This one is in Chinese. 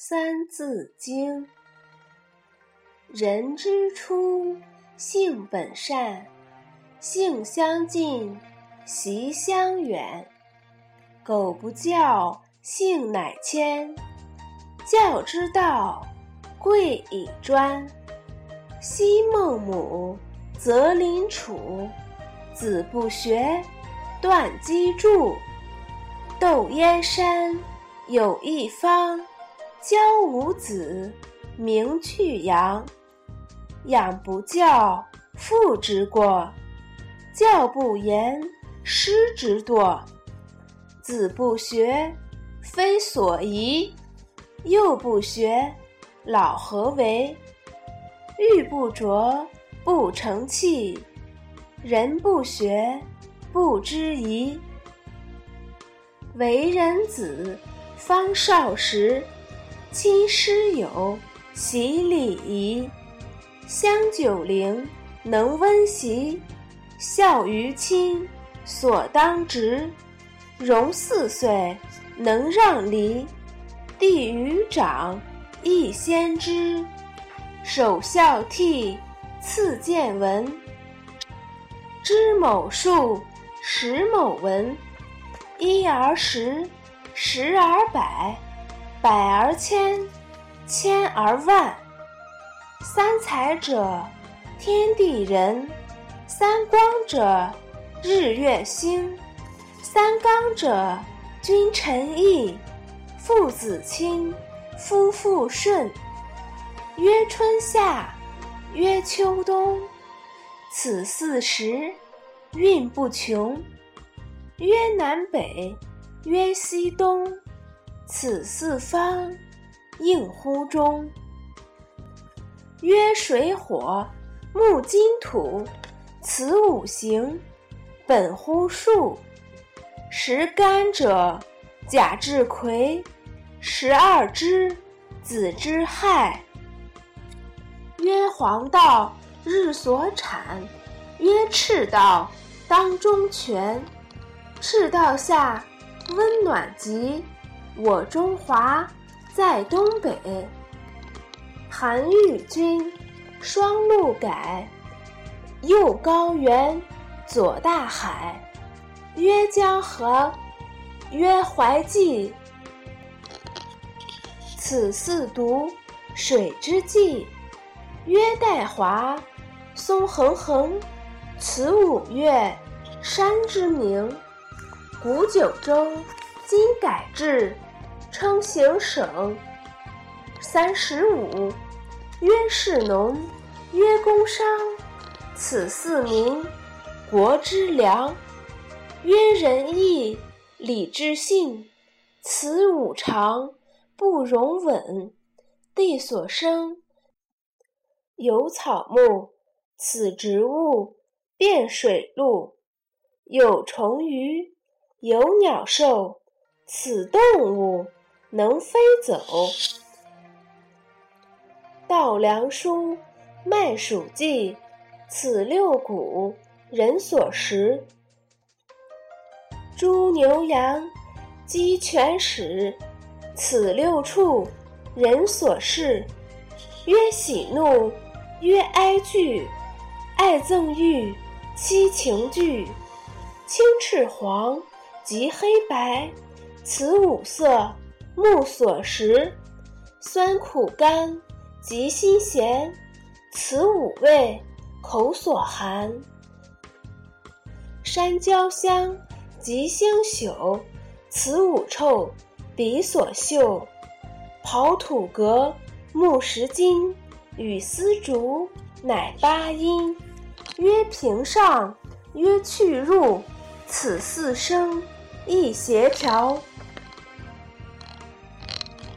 三字经》。人之初，性本善，性相近，习相远。苟不教，性乃迁。教之道，贵以专。昔孟母，择邻处，子不学，断机杼。窦燕山有一方，教五子，名俱扬。养不教，父之过；教不严，师之惰。子不学，非所宜；幼不学，老何为？玉不琢，不成器；人不学，不知仪。为人子，方少时。亲师友，习礼仪。香九龄，能温席。孝于亲，所当执。融四岁，能让梨。弟于长，亦先知。首孝悌，次见闻。知某数，识某文。一而十，十而百，百而千，千而万。三才者，天地人；三光者，日月星；三纲者，君臣义。父子亲，夫妇顺。曰春夏，曰秋冬。此四时，运不穷。曰南北，曰西东。此四方，应乎中。曰水火木金土，此五行，本乎数。十干者，甲至癸；十二支，子之亥。曰黄道，日所产；曰赤道，当中权。赤道下，温暖极。我中华，在东北。韩愈君，双陆改；右高原，左大海。曰江河，曰淮济。此四渎，水之纪。曰岱华，松横横。此五岳，山之名。古九州，今改制，称行省。35，曰士农，曰工商。此四民，国之良。曰仁义，礼智信。此五常，不容紊。地所生，有草木；此植物，遍水陆。有虫鱼，有鸟兽。此动物，能飞走。稻粱菽，麦黍稷。此六谷，人所食。猪牛羊，鸡犬豕。此六畜，人所嗜。曰喜怒，曰哀惧。爱憎欲，七情具。青赤黄，及黑白。此五色，目所识。酸苦甘，及辛咸。此五味，口所含。山椒香，及星宿。此五臭，鼻所嗅。刨土革，木十斤。与丝竹，乃八音。曰平上，曰去入。此四声，亦协调。